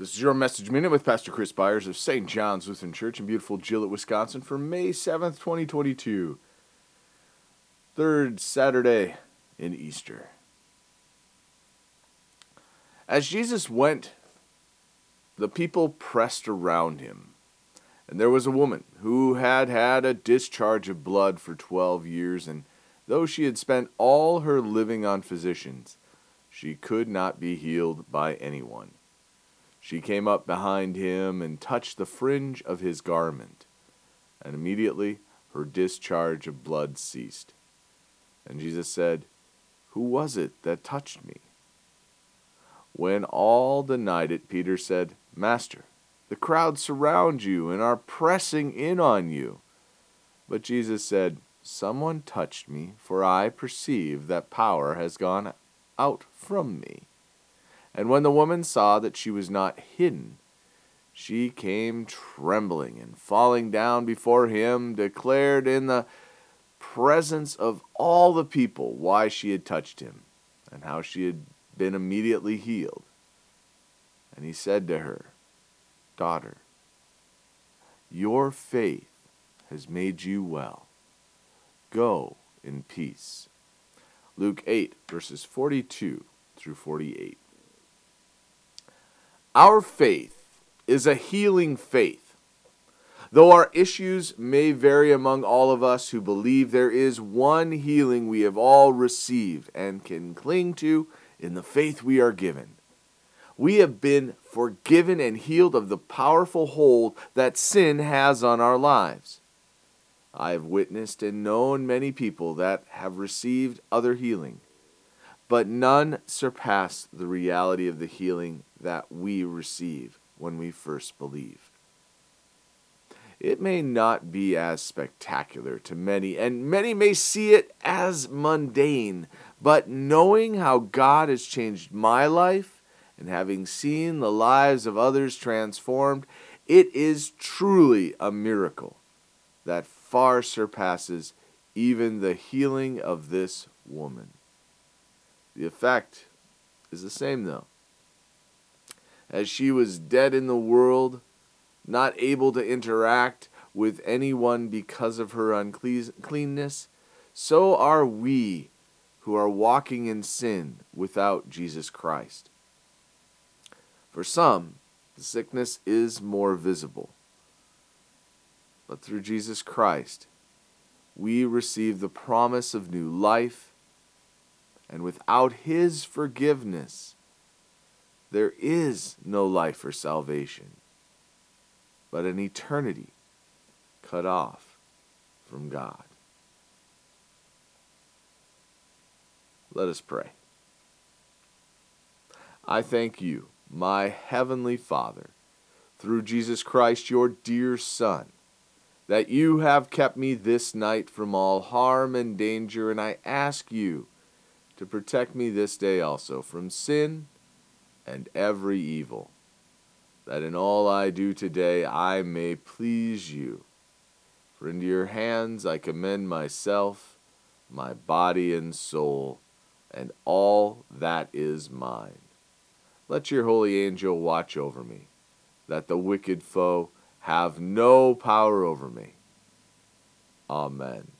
This is your Message Minute with Pastor Chris Byers of St. John's Lutheran Church in beautiful Gillett, Wisconsin for May 7th, 2022. Third Saturday in Easter. As Jesus went, the people pressed around him. And there was a woman who had had a discharge of blood for 12 years, and though she had spent all her living on physicians, she could not be healed by anyone. She came up behind him and touched the fringe of his garment, and immediately her discharge of blood ceased. And Jesus said, "Who was it that touched me?" When all denied it, Peter said, "Master, the crowd surround you and are pressing in on you." But Jesus said, "Someone touched me, for I perceive that power has gone out from me." And when the woman saw that she was not hidden, she came trembling and falling down before him, declared in the presence of all the people why she had touched him and how she had been immediately healed. And he said to her, "Daughter, your faith has made you well. Go in peace." Luke 8, verses 42 through 48. Our faith is a healing faith. Though our issues may vary among all of us who believe, there is one healing we have all received and can cling to in the faith we are given. We have been forgiven and healed of the powerful hold that sin has on our lives. I have witnessed and known many people that have received other healing, but none surpass the reality of the healing that we receive when we first believe. It may not be as spectacular to many, and many may see it as mundane, but knowing how God has changed my life and having seen the lives of others transformed, it is truly a miracle that far surpasses even the healing of this woman. The effect is the same, though. As she was dead in the world, not able to interact with anyone because of her uncleanness, so are we who are walking in sin without Jesus Christ. For some, the sickness is more visible. But through Jesus Christ, we receive the promise of new life. And without his forgiveness, there is no life or salvation, but an eternity cut off from God. Let us pray. I thank you, my heavenly Father, through Jesus Christ, your dear Son, that you have kept me this night from all harm and danger, and I ask you to protect me this day also from sin and every evil, that in all I do today I may please you. For into your hands I commend myself, my body and soul, and all that is mine. Let your holy angel watch over me, that the wicked foe have no power over me. Amen.